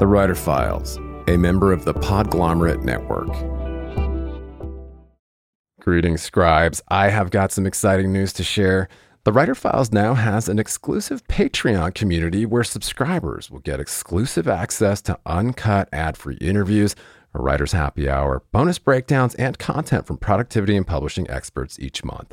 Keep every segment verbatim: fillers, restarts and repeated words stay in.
The Writer Files, a member of the Podglomerate Network. Greetings, scribes. I have got some exciting news to share. The Writer Files now has an exclusive Patreon community where subscribers will get exclusive access to uncut ad-free interviews, a writer's happy hour, bonus breakdowns, and content from productivity and publishing experts each month.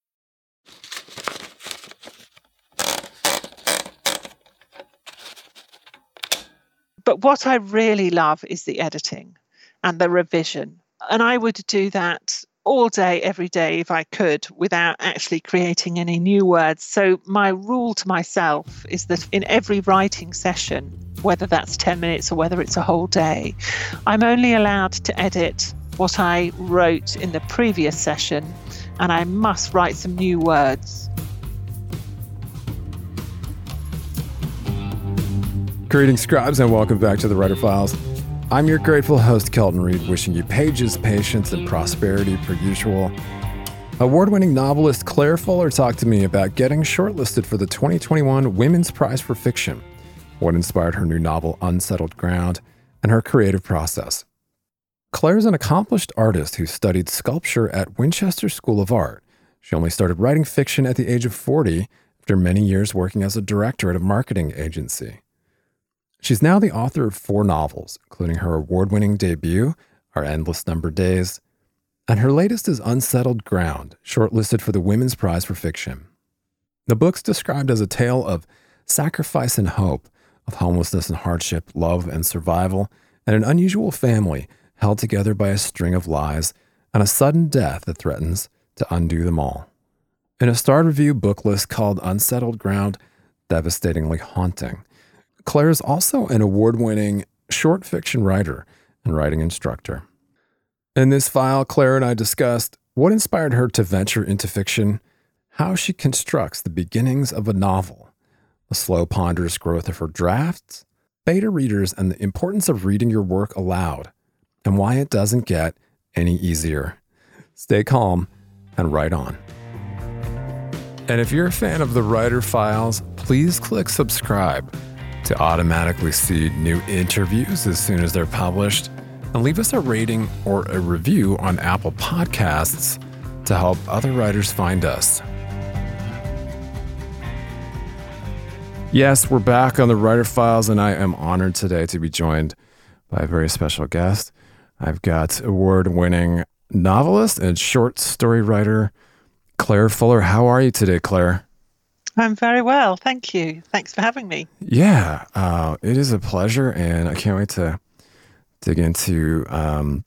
But what I really love is the editing and the revision. And I would do that all day, every day, if I could, without actually creating any new words. So my rule to myself is that in every writing session, whether that's ten minutes or whether it's a whole day, I'm only allowed to edit what I wrote in the previous session, and I must write some new words. Greetings, scribes, and welcome back to The Writer Files. I'm your grateful host, Kelton Reed, wishing you pages, patience, and prosperity per usual. Award-winning novelist Claire Fuller talked to me about getting shortlisted for the twenty twenty-one Women's Prize for Fiction, what inspired her new novel, Unsettled Ground, and her creative process. Claire is an accomplished artist who studied sculpture at Winchester School of Art. She only started writing fiction at the age of forty after many years working as a director at a marketing agency. She's now the author of four novels, including her award-winning debut, Our Endless Numbered Days, and her latest is Unsettled Ground, shortlisted for the Women's Prize for Fiction. The book's described as a tale of sacrifice and hope, of homelessness and hardship, love and survival, and an unusual family held together by a string of lies and a sudden death that threatens to undo them all. In a starred review Booklist called Unsettled Ground devastatingly haunting, Claire is also an award-winning short fiction writer and writing instructor. In this file, Claire and I discussed what inspired her to venture into fiction, how she constructs the beginnings of a novel, the slow, ponderous growth of her drafts, beta readers, and the importance of reading your work aloud, and why it doesn't get any easier. Stay calm and write on. And if you're a fan of The Writer Files, please click subscribe to automatically see new interviews as soon as they're published, and leave us a rating or a review on Apple Podcasts to help other writers find us. Yes, we're back on The Writer Files, and I am honored today to be joined by a very special guest. I've got award-winning novelist and short story writer Claire Fuller. How are you today, Claire? I'm very well, thank you. Thanks for having me. Yeah, uh, it is a pleasure, and I can't wait to dig into um,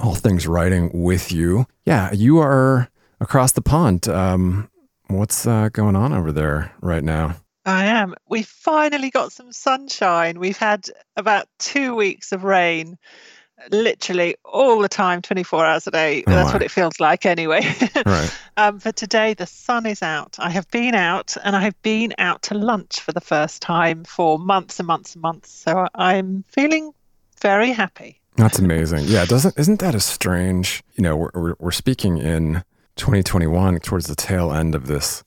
all things writing with you. Yeah, you are across the pond. Um, what's uh, going on over there right now? I am. We finally got some sunshine. We've had about two weeks of rain, literally all the time, twenty-four hours a day. Oh, that's my. What it feels like anyway. Right. Um, but today the sun is out. I have been out and I have been out to lunch for the first time for months and months and months. So I'm feeling very happy. That's amazing. Yeah. Doesn't, isn't that a strange, you know, we're, we're, we're speaking in twenty twenty-one towards the tail end of this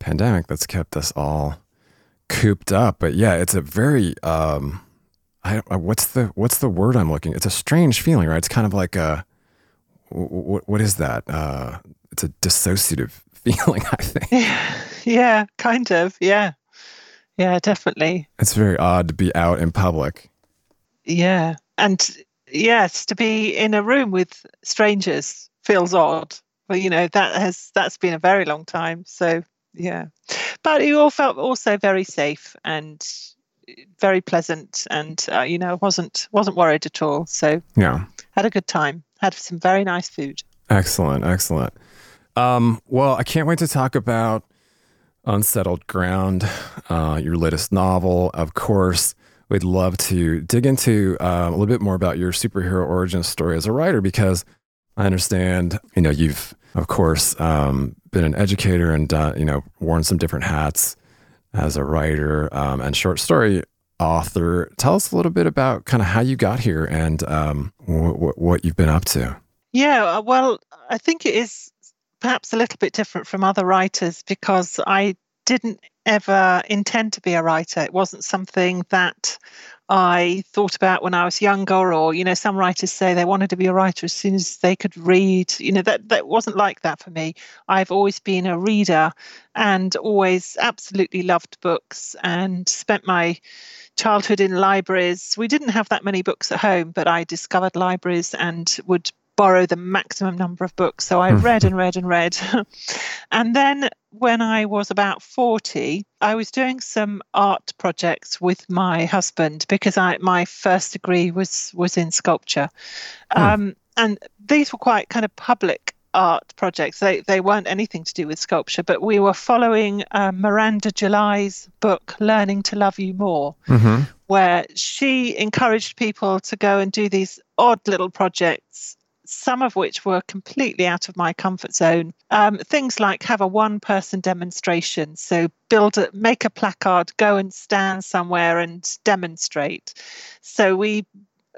pandemic that's kept us all cooped up. But yeah, it's a very, um, I don't, what's the what's the word I'm looking? It's a strange feeling, right? It's kind of like a what? What is that? Uh, it's a dissociative feeling, I think. Yeah, yeah, kind of. Yeah, yeah, definitely. It's very odd to be out in public. Yeah, and yes, to be in a room with strangers feels odd. But you know that has that's been a very long time. So yeah, but you all felt also very safe and very pleasant, and uh, you know wasn't wasn't worried at all. So yeah, had a good time, had some very nice food. Excellent, excellent. Um, well, I can't wait to talk about Unsettled Ground, uh, your latest novel. Of course, we'd love to dig into uh, a little bit more about your superhero origin story as a writer, because I understand, you know, you've, of course, um, been an educator and, uh, you know, worn some different hats as a writer um, and short story author. Tell us a little bit about kind of how you got here and um, wh- wh- what you've been up to. Yeah, well, I think it is perhaps a little bit different from other writers because I didn't ever intend to be a writer. It wasn't something that I thought about when I was younger, or, you know, some writers say they wanted to be a writer as soon as they could read. You know, that, that wasn't like that for me. I've always been a reader and always absolutely loved books and spent my childhood in libraries. We didn't have that many books at home, but I discovered libraries and would borrow the maximum number of books. So I read and read and read. And then when I was about forty, I was doing some art projects with my husband because I, my first degree was, was in sculpture. Hmm. Um, and these were quite kind of public art projects. They they weren't anything to do with sculpture, but we were following uh, Miranda July's book, Learning to Love You More, mm-hmm. where she encouraged people to go and do these odd little projects, some of which were completely out of my comfort zone. Um, things like have a one-person demonstration. So build a, make a placard, go and stand somewhere and demonstrate. So we,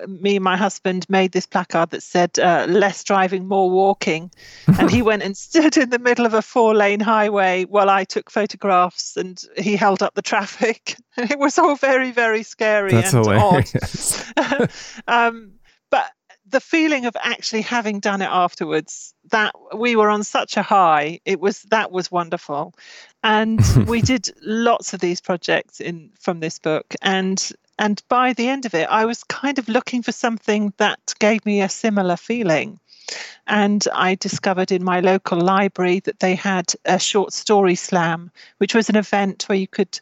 me and my husband, made this placard that said, uh, less driving, more walking. And he went and stood in the middle of a four-lane highway while I took photographs and he held up the traffic. It was all very, very scary. That's and hilarious. Odd. um, but the feeling of actually having done it afterwards, that we were on such a high, it was that was wonderful. And we did lots of these projects in from this book. And and by the end of it, I was kind of looking for something that gave me a similar feeling. And I discovered in my local library that they had a short story slam, which was an event where you could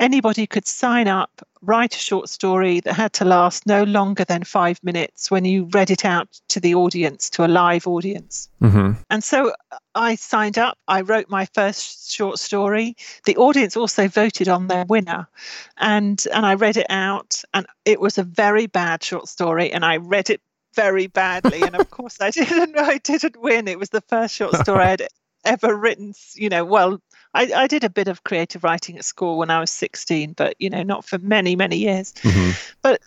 anybody could sign up, write a short story that had to last no longer than five minutes when you read it out to the audience, to a live audience. Mm-hmm. And so I signed up. I wrote my first short story. The audience also voted on their winner. And, and I read it out. And it was a very bad short story. And I read it very badly. And of course, I didn't, I didn't win. It was the first short story I had ever written, you know, well, I, I did a bit of creative writing at school when I was sixteen, but, you know, not for many, many years. Mm-hmm. But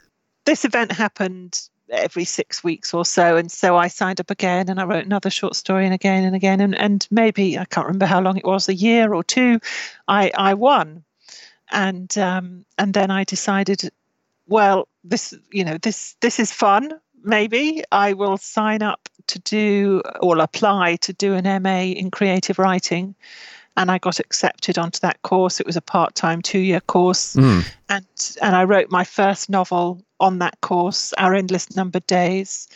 this event happened every six weeks or so. And so I signed up again and I wrote another short story and again and again. And, and maybe, I can't remember how long it was, a year or two, I, I won. And um, and then I decided, well, this, you know, this this is fun. Maybe I will sign up to do or apply to do an M A in creative writing. And I got accepted onto that course. It was a part-time two-year course. Mm. And and I wrote my first novel on that course, Our Endless Numbered Days.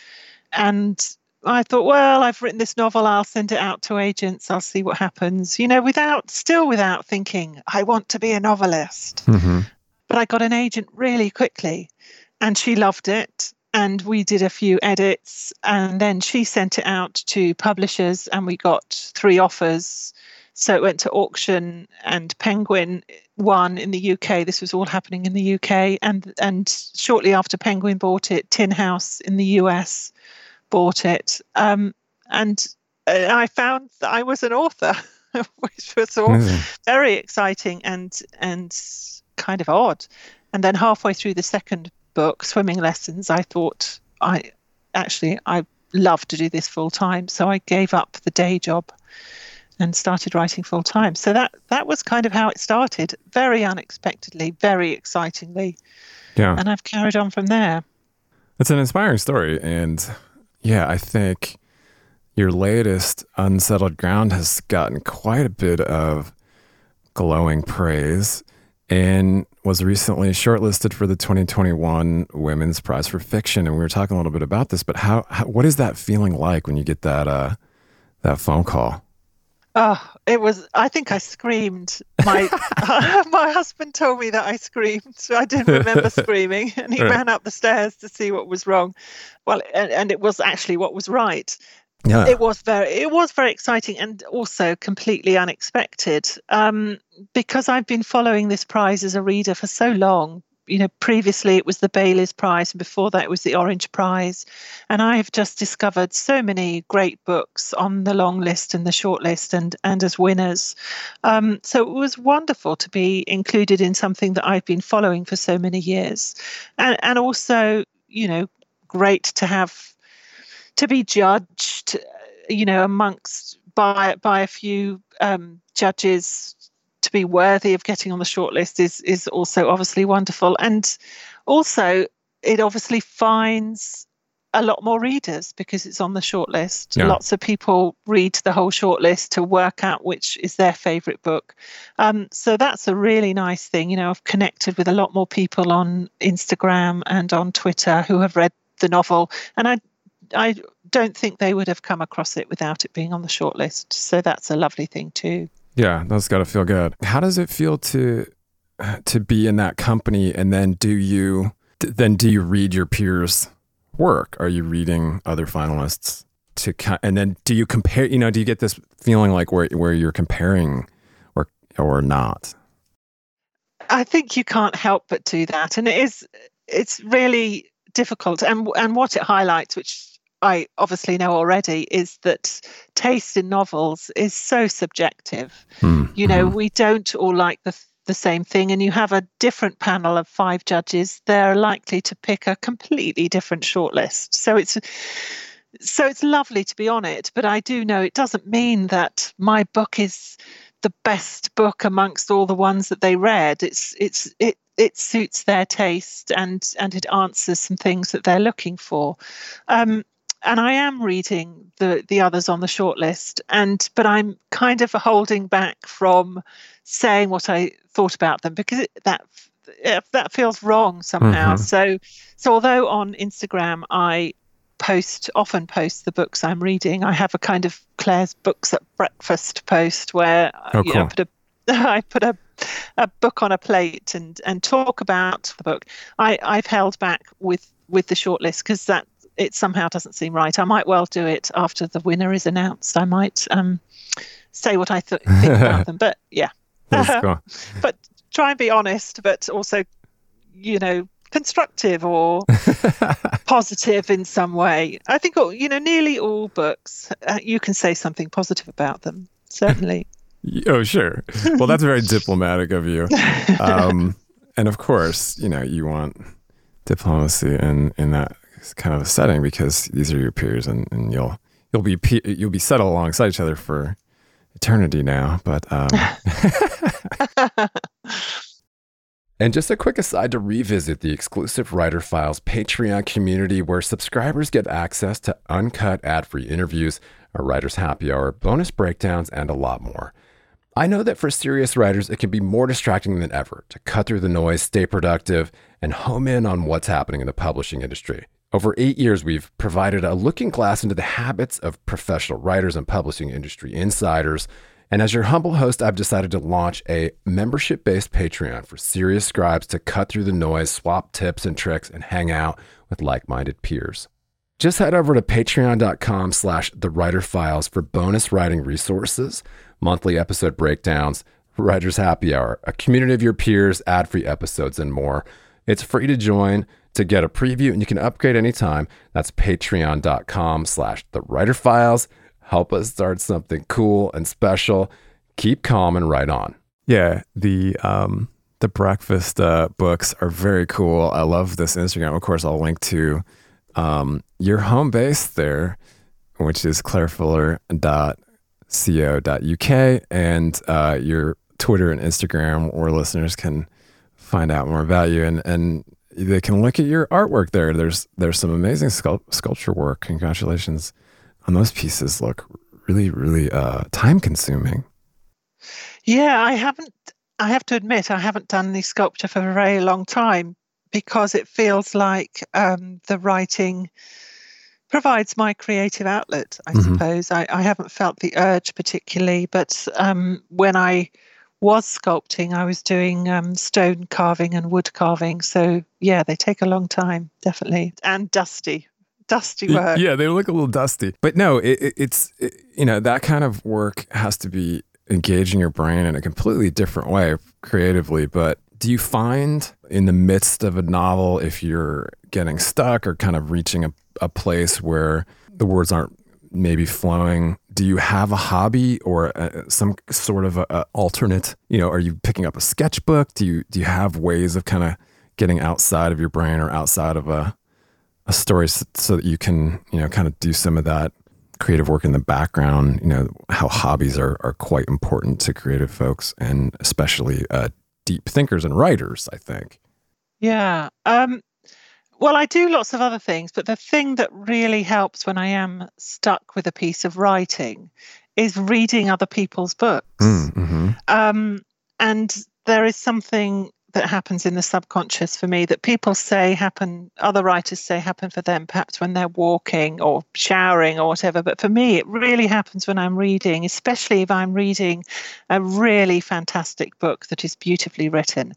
And I thought, well, I've written this novel. I'll send it out to agents. I'll see what happens. You know, without, still without thinking, I want to be a novelist. Mm-hmm. But I got an agent really quickly and she loved it. And we did a few edits and then she sent it out to publishers and we got three offers. So it went to auction and Penguin won in the U K. This was all happening in the U K. And and shortly after Penguin bought it, Tin House in the U S bought it. Um, and I found that I was an author, which was all mm. very exciting and and kind of odd. And then halfway through the second book, Swimming Lessons, I thought, I actually, I love to do this full time. So I gave up the day job and started writing full time. So that that was kind of how it started, very unexpectedly, very excitingly. Yeah. And I've carried on from there. It's an inspiring story. And yeah, I think your latest Unsettled Ground has gotten quite a bit of glowing praise and was recently shortlisted for the twenty twenty-one Women's Prize for Fiction. And we were talking a little bit about this, but how, how what is that feeling like when you get that uh, that phone call? Oh, it was, I think I screamed. My uh, my husband told me that I screamed. So I didn't remember screaming. And he right. ran up the stairs to see what was wrong. Well, and, and it was actually what was right. Yeah. It was very, it was very exciting and also completely unexpected. Um, because I've been following this prize as a reader for so long. You know, previously it was the Bailey's Prize, and before that it was the Orange Prize. And I have just discovered so many great books on the long list and the short list and, and as winners. Um, so it was wonderful to be included in something that I've been following for so many years. And, and also, you know, great to have, to be judged, you know, amongst, by, by a few um, judges. To be worthy of getting on the shortlist is is also obviously wonderful, and also it obviously finds a lot more readers because it's on the shortlist. Yeah. Lots of people read the whole shortlist to work out which is their favourite book. Um, so that's a really nice thing. You know, I've connected with a lot more people on Instagram and on Twitter who have read the novel, and I I don't think they would have come across it without it being on the shortlist. So that's a lovely thing too. Yeah, that's got to feel good. How does it feel to to be in that company? And then do you then do you read your peers' work? Are you reading other finalists? To and then do you compare? You know, do you get this feeling like where where you're comparing or or not? I think you can't help but do that, and it is it's really difficult. And and what it highlights, which I obviously know already, is that taste in novels is so subjective. Mm-hmm. You know, we don't all like the the same thing, and you have a different panel of five judges. They're likely to pick a completely different shortlist. So it's so it's lovely to be on it, but I do know it doesn't mean that my book is the best book amongst all the ones that they read. It's it's it it suits their taste and and it answers some things that they're looking for. Um, And I am reading the, the others on the shortlist, and but I'm kind of holding back from saying what I thought about them because it, that that feels wrong somehow. Mm-hmm. So so although on Instagram I post often post the books I'm reading, I have a kind of Claire's Books at Breakfast post where oh, you cool. know, I put a I put a, a book on a plate and, and talk about the book. I, I've held back with with the shortlist because that. It somehow doesn't seem right. I might well do it after the winner is announced. I might um, say what I th- think about them. But yeah, cool. But try and be honest, but also, you know, constructive or positive in some way. I think, all, you know, nearly all books, uh, you can say something positive about them, certainly. Oh, sure. Well, that's very diplomatic of you. Um, and of course, you know, you want diplomacy in, in that kind of a setting because these are your peers, and, and you'll you'll be pe- you'll be settled alongside each other for eternity now. But um, and just a quick aside to revisit the exclusive Writer Files Patreon community, where subscribers get access to uncut ad-free interviews, a writer's happy hour, bonus breakdowns, and a lot more. I know that for serious writers, it can be more distracting than ever to cut through the noise, stay productive, and home in on what's happening in the publishing industry. Over eight years, we've provided a looking glass into the habits of professional writers and publishing industry insiders. And as your humble host, I've decided to launch a membership-based Patreon for serious scribes to cut through the noise, swap tips and tricks, and hang out with like-minded peers. Just head over to patreon.com slash the Writer Files for bonus writing resources, monthly episode breakdowns, Writer's Happy Hour, a community of your peers, ad-free episodes, and more. It's free to join. To get a preview, and you can upgrade anytime. That's patreon.com slash the Writer Files. Help us start something cool and special. Keep calm and write on. Yeah, the um, the breakfast uh, books are very cool. I love this Instagram. Of course, I'll link to um, your home base there, which is claire fuller dot co dot u k, and uh, your Twitter and Instagram, where listeners can find out more about you and and. They can look at your artwork there. There's there's some amazing sculpt, sculpture work. Congratulations on those pieces. Look really, really uh, time consuming. Yeah, I haven't. I have to admit, I haven't done any sculpture for a very long time because it feels like um, the writing provides my creative outlet, I mm-hmm. suppose. I, I haven't felt the urge particularly, but um, when I was sculpting, I was doing um, stone carving and wood carving. So yeah, they take a long time, definitely. And dusty. Dusty work. Yeah, they look a little dusty. But no, it, it's, it, you know, that kind of work has to be engaging your brain in a completely different way creatively. But do you find in the midst of a novel, if you're getting stuck or kind of reaching a, a place where the words aren't maybe flowing, do you have a hobby or a, some sort of a, a alternate, you know, are you picking up a sketchbook? Do you, do you have ways of kind of getting outside of your brain or outside of a, a story so that you can, you know, kind of do some of that creative work in the background, you know, how hobbies are, are quite important to creative folks and especially uh, deep thinkers and writers, I think. Yeah. Um, well, I do lots of other things, but the thing that really helps when I am stuck with a piece of writing is reading other people's books. Mm-hmm. Um, and there is something that happens in the subconscious for me that people say happen, other writers say happen for them, perhaps when they're walking or showering or whatever. But for me, it really happens when I'm reading, especially if I'm reading a really fantastic book that is beautifully written. Mm.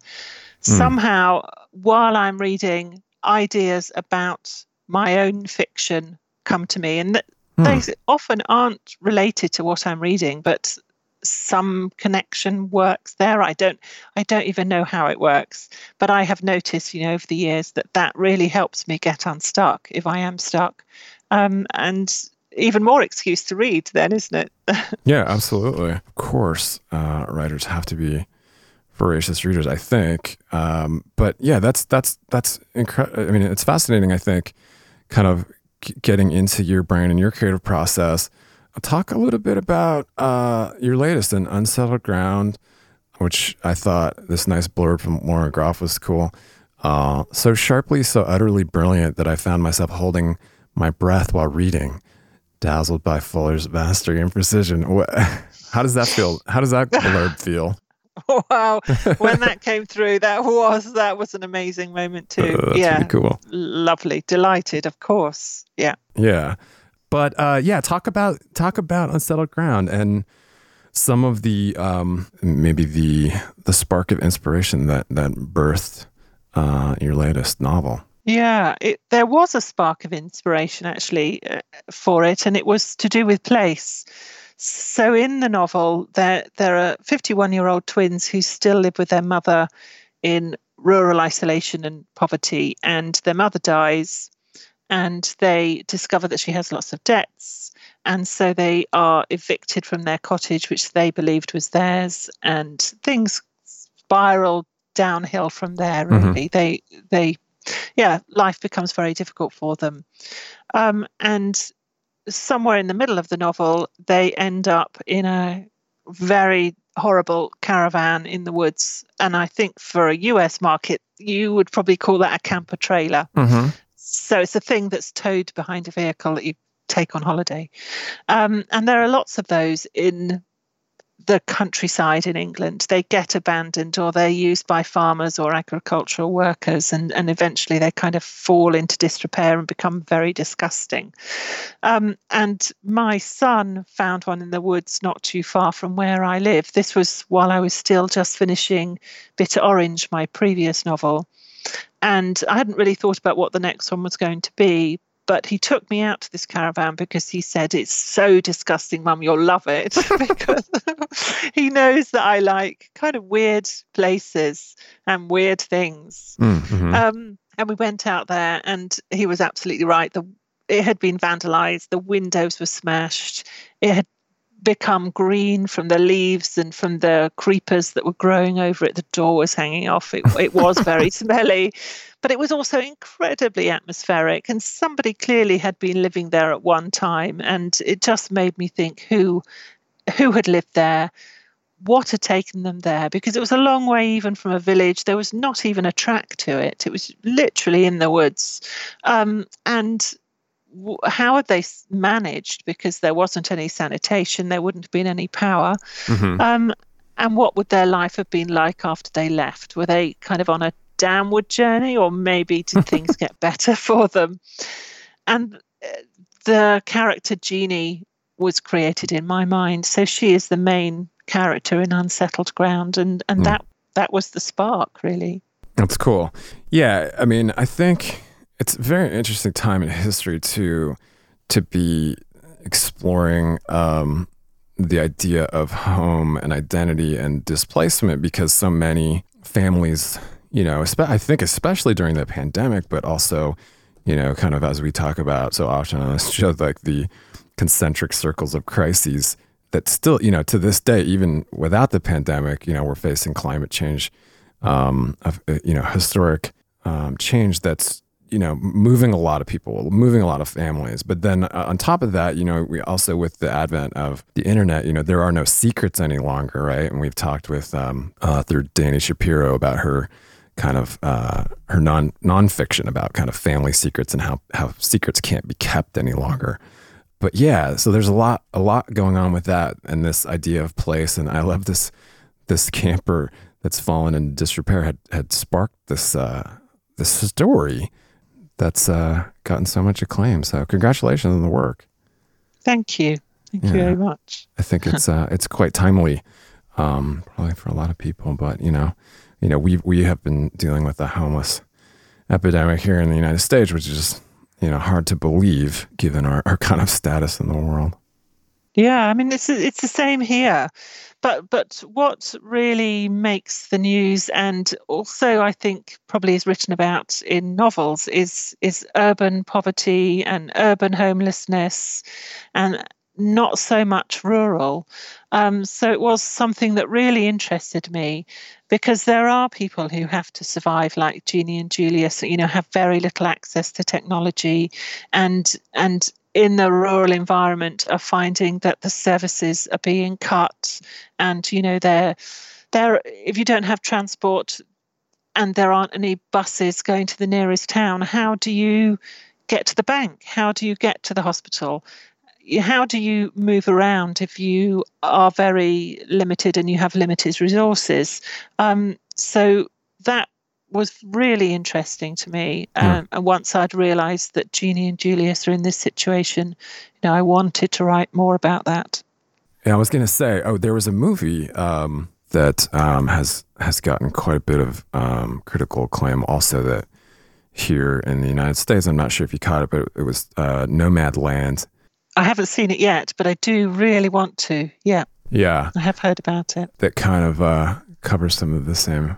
Somehow, while I'm reading, ideas about my own fiction come to me. And th- mm. they often aren't related to what I'm reading, but some connection works there. I don't I don't even know how it works, but I have noticed, you know, over the years that that really helps me get unstuck if I am stuck. Um, and even more excuse to read then, isn't it? Yeah, absolutely. Of course, uh, writers have to be voracious readers, I think. Um, but yeah, that's, that's, that's incredible. I mean, it's fascinating, I think, kind of g- getting into your brain and your creative process. Talk a little bit about uh, your latest, An Unsettled Ground, which I thought this nice blurb from Lauren Groff was cool. Uh, so sharply, so utterly brilliant that I found myself holding my breath while reading, dazzled by Fuller's mastery and precision. What, how does that feel? How does that blurb feel? Wow. When that came through, that was that was an amazing moment too. Uh, that's yeah. Pretty cool. Lovely. Delighted, of course. Yeah. Yeah. But uh, yeah, talk about talk about Unsettled Ground and some of the um, maybe the the spark of inspiration that that birthed uh, your latest novel. Yeah, it, there was a spark of inspiration actually uh, for it, and it was to do with place. So in the novel, there there are fifty-one-year-old twins who still live with their mother in rural isolation and poverty, and their mother dies. And they discover that she has lots of debts. And so they are evicted from their cottage, which they believed was theirs. And things spiral downhill from there, really. Mm-hmm. They, they, yeah, life becomes very difficult for them. Um, and somewhere in the middle of the novel, they end up in a very horrible caravan in the woods. And I think for a U S market, you would probably call that a camper trailer. Mm-hmm. So it's a thing that's towed behind a vehicle that you take on holiday. Um, and there are lots of those in the countryside in England. They get abandoned or they're used by farmers or agricultural workers. And, and eventually they kind of fall into disrepair and become very disgusting. Um, and my son found one in the woods not too far from where I live. This was while I was still just finishing Bitter Orange, my previous novel. And I hadn't really thought about what the next one was going to be, but he took me out to this caravan because he said, "It's so disgusting, Mum, you'll love it." Because he knows that I like kind of weird places and weird things. Mm-hmm. Um, and we went out there and he was absolutely right. The, it had been vandalized. The windows were smashed. It had become green from the leaves and from the creepers that were growing over it. The door was hanging off. It, it was very smelly, but it was also incredibly atmospheric. And somebody clearly had been living there at one time. And it just made me think who, who had lived there, what had taken them there, because it was a long way even from a village. There was not even a track to it. It was literally in the woods. Um, and how had they managed? Because there wasn't any sanitation, there wouldn't have been any power. Mm-hmm. Um, and what would their life have been like after they left? Were they kind of on a downward journey, or maybe did things get better for them? And the character Jeannie was created in my mind. So she is the main character in Unsettled Ground. And, and mm. that that was the spark, really. That's cool. Yeah, I mean, I think it's a very interesting time in history to, to be exploring um, the idea of home and identity and displacement, because so many families, you know, I think especially during the pandemic, but also, you know, kind of as we talk about so often on this show, like the concentric circles of crises that still, you know, to this day, even without the pandemic, you know, we're facing climate change, um, of, you know, historic um, change that's, you know, moving a lot of people, moving a lot of families. But then uh, on top of that, you know, we also, with the advent of the internet, you know, there are no secrets any longer, right? And we've talked with um, uh, through Dani Shapiro about her kind of uh, her non nonfiction about kind of family secrets and how how secrets can't be kept any longer. But yeah, so there's a lot a lot going on with that and this idea of place. And I love this this camper that's fallen into disrepair had had sparked this uh, this story that's uh, gotten so much acclaim. So congratulations on the work. Thank you. Thank yeah. you very much. I think it's uh, it's quite timely, um, probably for a lot of people. But you know, you know, we we have been dealing with a homeless epidemic here in the United States, which is just, you know, hard to believe given our, our kind of status in the world. Yeah, I mean, it's it's the same here. But but what really makes the news, and also I think probably is written about in novels, is is urban poverty and urban homelessness, and not so much rural. Um, so it was something that really interested me, because there are people who have to survive, like Jeannie and Julia, so, you know, have very little access to technology, and and. in the rural environment are finding that the services are being cut, and you know they're, they're if you don't have transport and there aren't any buses going to the nearest town, how do you get to the bank? How do you get to the hospital? How do you move around if you are very limited and you have limited resources? Um, so that was really interesting to me. Um, mm. And once I'd realized that Jeannie and Julius are in this situation, you know, I wanted to write more about that. Yeah, I was going to say, oh, there was a movie um, that um, has has gotten quite a bit of um, critical acclaim also, that here in the United States, I'm not sure if you caught it, but it was uh, Nomadland. I haven't seen it yet, but I do really want to. Yeah. Yeah. I have heard about it. That kind of uh, covers some of the same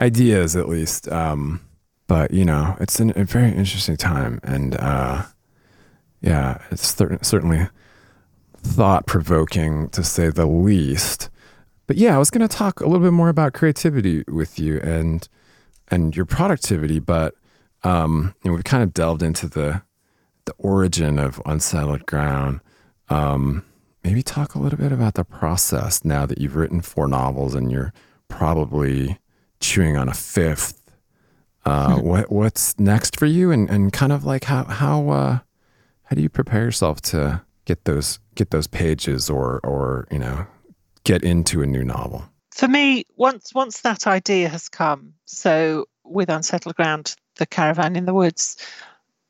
ideas, at least, um, but you know, it's an, a very interesting time, and uh, yeah, it's th- certainly thought-provoking to say the least. But yeah, I was going to talk a little bit more about creativity with you and and your productivity, but um, you know, we've kind of delved into the the origin of Unsettled Ground. Um, maybe talk a little bit about the process now that you've written four novels and you're probably chewing on a fifth. Uh, mm-hmm. What what's next for you, and, and kind of like how how uh, how do you prepare yourself to get those get those pages, or or you know, get into a new novel? For me, once once that idea has come, so with Unsettled Ground, the caravan in the woods,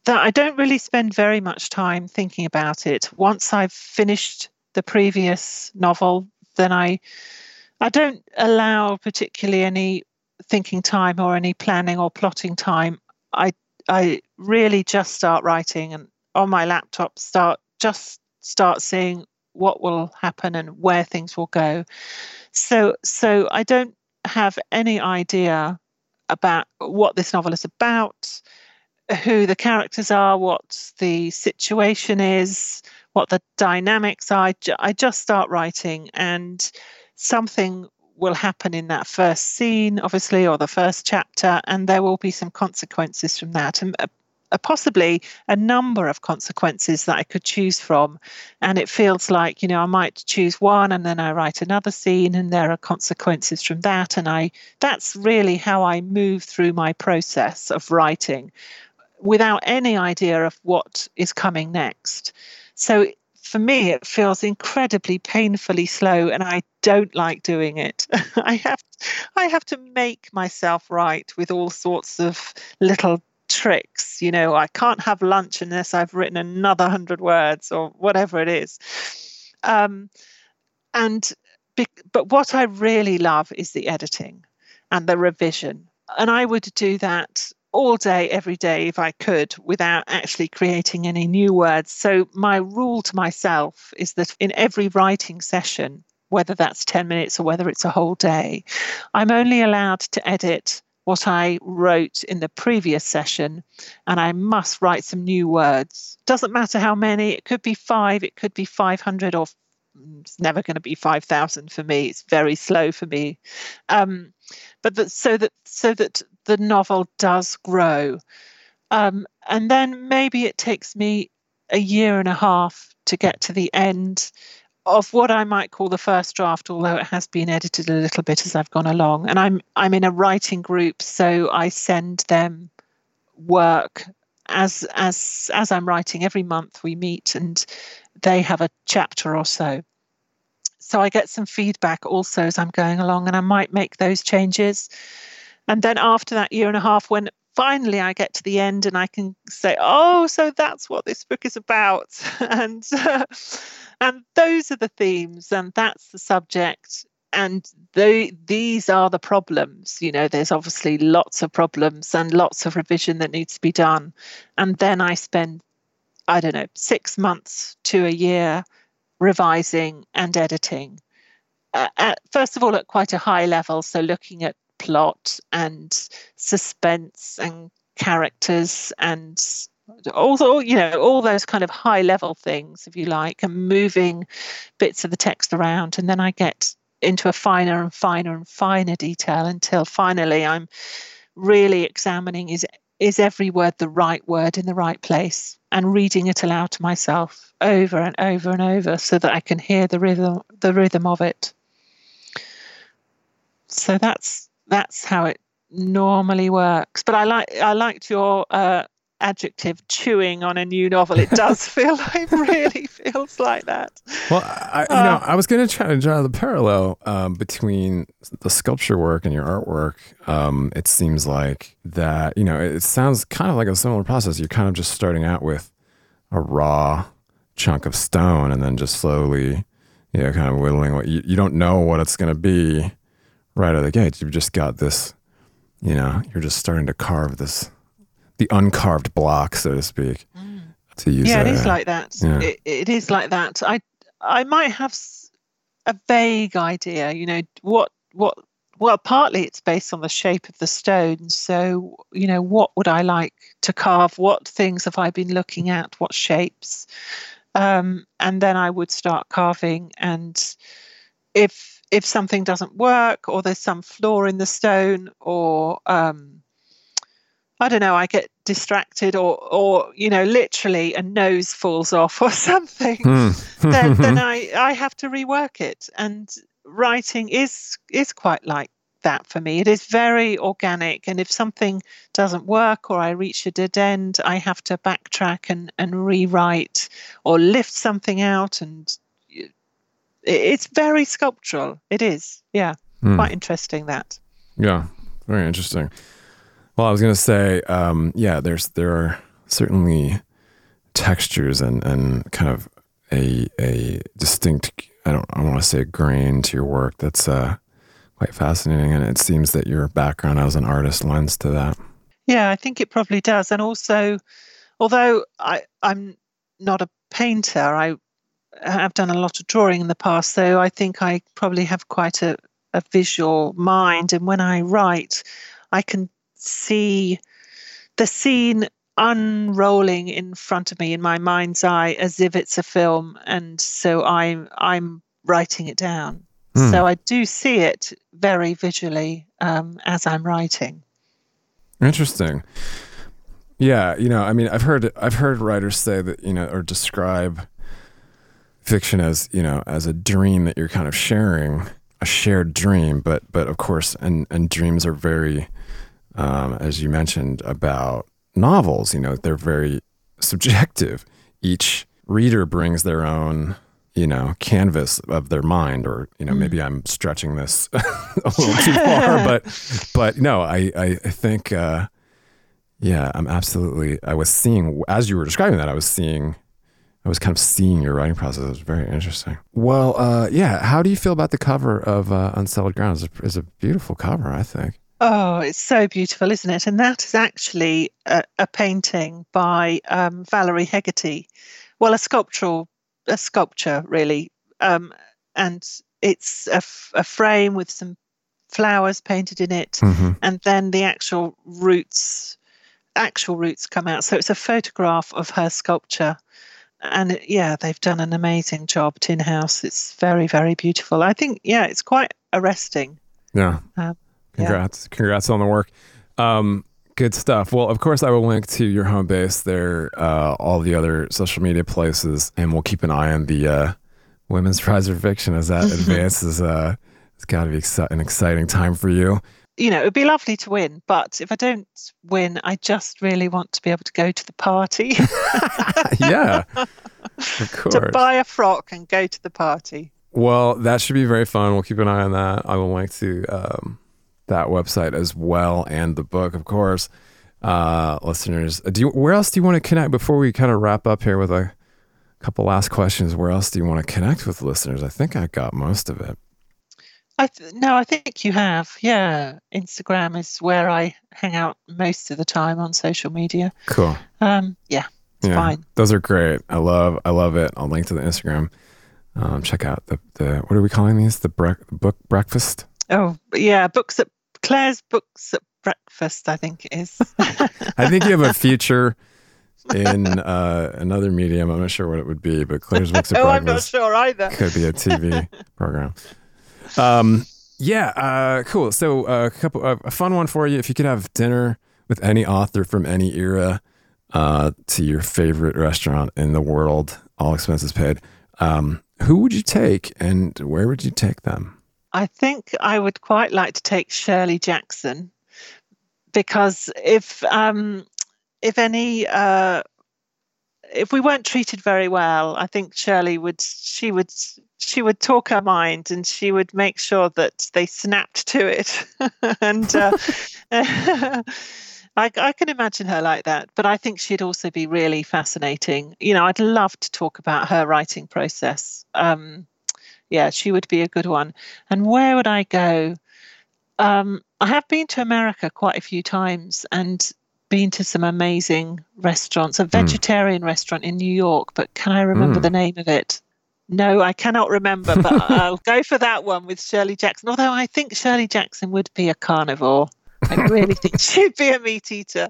that I don't really spend very much time thinking about it. Once I've finished the previous novel, then I I don't allow particularly any thinking time or any planning or plotting time. I I really just start writing, and on my laptop start just start seeing what will happen and where things will go. So so I don't have any idea about what this novel is about, who the characters are, what the situation is, what the dynamics are. I, ju- I just start writing, and something will happen in that first scene, obviously, or the first chapter, and there will be some consequences from that, and uh, possibly a number of consequences that I could choose from. And it feels like, you know, I might choose one, and then I write another scene, and there are consequences from that. And I that's really how I move through my process of writing, without any idea of what is coming next. So for me, it feels incredibly painfully slow, and I don't like doing it. I have I have to make myself write with all sorts of little tricks. You know, I can't have lunch unless I've written another hundred words or whatever it is. Um, and be, but what I really love is the editing and the revision. And I would do that all day, every day, if I could, without actually creating any new words. So my rule to myself is that in every writing session, whether that's ten minutes or whether it's a whole day, I'm only allowed to edit what I wrote in the previous session, and I must write some new words. Doesn't matter how many. It could be five, it could be five hundred, or it's never going to be five thousand for me. It's very slow for me. Um, but that, so that so that the novel does grow. Um, and then maybe it takes me a year and a half to get to the end of what I might call the first draft, although it has been edited a little bit as I've gone along. And I'm I'm in a writing group, so I send them work as as as I'm writing. Every month we meet and they have a chapter or so. So I get some feedback also as I'm going along, and I might make those changes. And then after that year and a half, when finally I get to the end and I can say, oh, so that's what this book is about. and uh, and those are the themes, and that's the subject, and they, these are the problems. You know, there's obviously lots of problems and lots of revision that needs to be done. And then I spend, I don't know, six months to a year revising and editing. Uh, at, first of all, at quite a high level, so looking at plot and suspense and characters and all, you know, all those kind of high level things, if you like, and moving bits of the text around. And then I get into a finer and finer and finer detail until finally I'm really examining, is is every word the right word in the right place, and reading it aloud to myself over and over and over so that I can hear the rhythm the rhythm of it. So that's That's how it normally works. But I like I liked your uh, adjective, chewing on a new novel. It does feel like, it really feels like that. Well, I, you uh, know, I was going to try to draw the parallel um, between the sculpture work and your artwork. Um, it seems like that, you know, it sounds kind of like a similar process. You're kind of just starting out with a raw chunk of stone and then just slowly, you know, kind of whittling what you, you don't know what it's going to be. Right out of the gate, you've just got this, you know, you're just starting to carve this, the uncarved block, so to speak. Mm. To use yeah, that, it is like that. Yeah. It, it is like that. I I might have a vague idea, you know, what, what, well, partly it's based on the shape of the stone. So, you know, what would I like to carve? What things have I been looking at? What shapes? Um, and then I would start carving. And if, If something doesn't work, or there's some flaw in the stone, or um, I don't know, I get distracted, or or you know, literally a nose falls off or something, mm. then, then I, I have to rework it. And writing is is quite like that for me. It is very organic, and if something doesn't work or I reach a dead end, I have to backtrack and and rewrite, or lift something out and. It's very sculptural. It is. Yeah. Mm. Quite interesting that. Yeah. Very interesting. Well, I was going to say, um, yeah, there's, there are certainly textures and, and kind of a, a distinct, I don't, I want to say grain to your work. That's uh, quite fascinating. And it seems that your background as an artist lends to that. Yeah, I think it probably does. And also, although I, I'm not a painter, I, I've done a lot of drawing in the past, so I think I probably have quite a, a visual mind. And when I write, I can see the scene unrolling in front of me in my mind's eye as if it's a film, and so I'm I'm writing it down. Mm. So I do see it very visually um, as I'm writing. Interesting. Yeah, you know, I mean, I've heard I've heard writers say that, you know, or describe fiction as, you know, as a dream that you're kind of sharing, a shared dream, but but of course, and and dreams are very, um, as you mentioned about novels, you know, they're very subjective. Each reader brings their own, you know, canvas of their mind, or, you know, mm. maybe I'm stretching this a little too far, but but no, I I think uh, Yeah, I'm absolutely, I was seeing, as you were describing that, I was seeing, I was kind of seeing your writing process. It was very interesting. Well, uh, yeah, how do you feel about the cover of uh, Unsettled Ground? It's a, it's a beautiful cover, I think. Oh, it's so beautiful, isn't it? And that is actually a, a painting by um, Valerie Hegarty. Well, a sculptural, a sculpture, really. Um, and it's a, f- a frame with some flowers painted in it. Mm-hmm. And then the actual roots, actual roots come out. So it's a photograph of her sculpture. And yeah, they've done an amazing job, Tin House. It's very, very beautiful. I think, yeah, it's quite arresting. Yeah. Um, Congrats. Yeah. Congrats on the work. Um, good stuff. Well, of course, I will link to your home base there, uh, all the other social media places, and we'll keep an eye on the uh, Women's Prize for Fiction as that advances. Uh, it's got to be exci- an exciting time for you. You know, it would be lovely to win, but if I don't win, I just really want to be able to go to the party. Yeah, of course. To buy a frock and go to the party. Well, that should be very fun. We'll keep an eye on that. I will link to... Um, that website as well, and the book, of course. Uh, listeners, do you, where else do you want to connect before we kind of wrap up here with a couple last questions? Where else do you want to connect with listeners? I think I got most of it. I th- no, I think you have. Yeah, Instagram is where I hang out most of the time on social media. Cool. Um, yeah, it's yeah, fine. Those are great. I love, I love it. I'll link to the Instagram. Um, check out the the what are we calling these? The bre- book breakfast. Oh yeah, books at Claire's Books at Breakfast, I think it is. I think you have a future in uh, another medium. I'm not sure what it would be, but Claire's Books at oh, Breakfast. Oh, I'm not sure either. Could be a T V program. Um, yeah, uh, cool. So uh, a couple, uh, a fun one for you. If you could have dinner with any author from any era uh, to your favorite restaurant in the world, all expenses paid, um, who would you take and where would you take them? I think I would quite like to take Shirley Jackson, because if um, if any uh, if we weren't treated very well, I think Shirley would she would she would talk her mind, and she would make sure that they snapped to it. And uh, I, I can imagine her like that. But I think she'd also be really fascinating. You know, I'd love to talk about her writing process. Um, Yeah, she would be a good one. And where would I go? Um, I have been to America quite a few times and been to some amazing restaurants. A vegetarian mm. restaurant in New York, but can I remember mm. the name of it? No, I cannot remember, but I'll go for that one with Shirley Jackson. Although I think Shirley Jackson would be a carnivore. I really think she'd be a meat eater.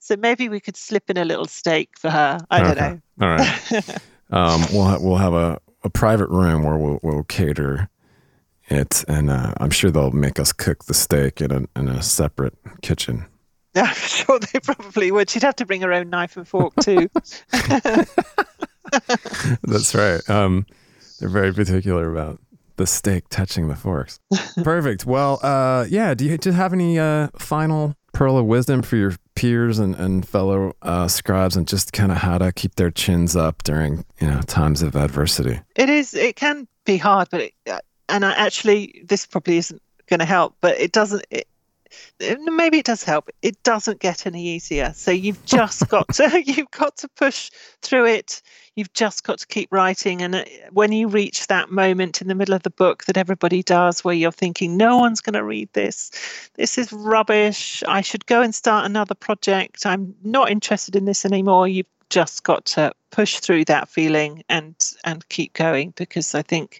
So maybe we could slip in a little steak for her. I okay. don't know. All right. um, we'll, ha- we'll have a... a private room where we'll, we'll cater it, and uh, I'm sure they'll make us cook the steak in a, in a separate kitchen. Yeah, I'm sure they probably would. She'd have to bring her own knife and fork too. That's right. Um, they're very particular about the steak touching the forks. Perfect. Well, uh, yeah. Do you just have any uh, final pearl of wisdom for your peers and, and fellow uh, scribes, and just kind of how to keep their chins up during, you know, times of adversity? It is, it can be hard, but, it, and I actually, this probably isn't going to help, but it doesn't, it, maybe it does help. It doesn't get any easier. So you've just got to, you've got to push through it. You've just got to keep writing. And when you reach that moment in the middle of the book that everybody does, where you're thinking, no one's going to read this. This is rubbish. I should go and start another project. I'm not interested in this anymore. You've just got to push through that feeling and, and keep going, because I think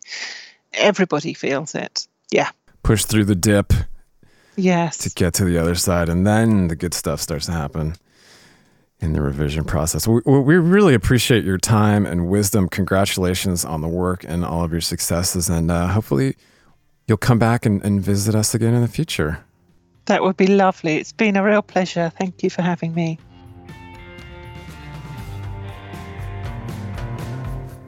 everybody feels it. Yeah. Push through the dip. Yes. To get to the other side. And then the good stuff starts to happen in the revision process. We, we really appreciate your time and wisdom. Congratulations on the work and all of your successes. And uh, hopefully you'll come back and, and visit us again in the future. That would be lovely. It's been a real pleasure. Thank you for having me.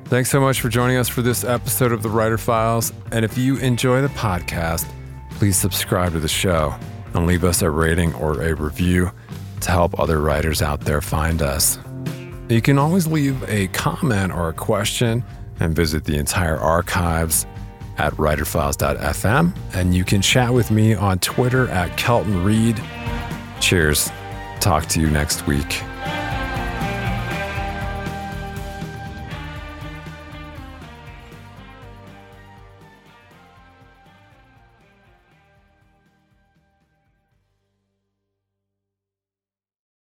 Thanks so much for joining us for this episode of The Writer Files. And if you enjoy the podcast, please subscribe to the show and leave us a rating or a review to help other writers out there find us. You can always leave a comment or a question and visit the entire archives at writer files dot f m. And you can chat with me on Twitter at Kelton Reed. Cheers talk to you next week.